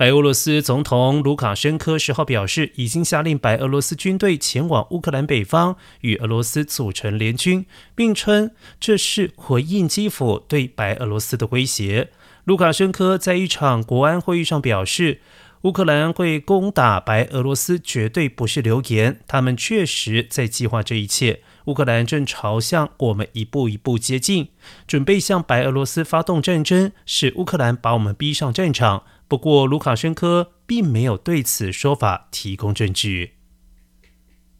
白俄罗斯总统卢卡申科10号表示，已经下令白俄罗斯军队前往乌克兰北方，与俄罗斯组成联军，并称这是回应基辅对白俄罗斯的威胁。卢卡申科在一场国安会议上表示，乌克兰会攻打白俄罗斯绝对不是流言，他们确实在计划这一切。乌克兰正朝向我们一步一步接近，准备向白俄罗斯发动战争，使乌克兰把我们逼上战场。不过，卢卡申科并没有对此说法提供证据。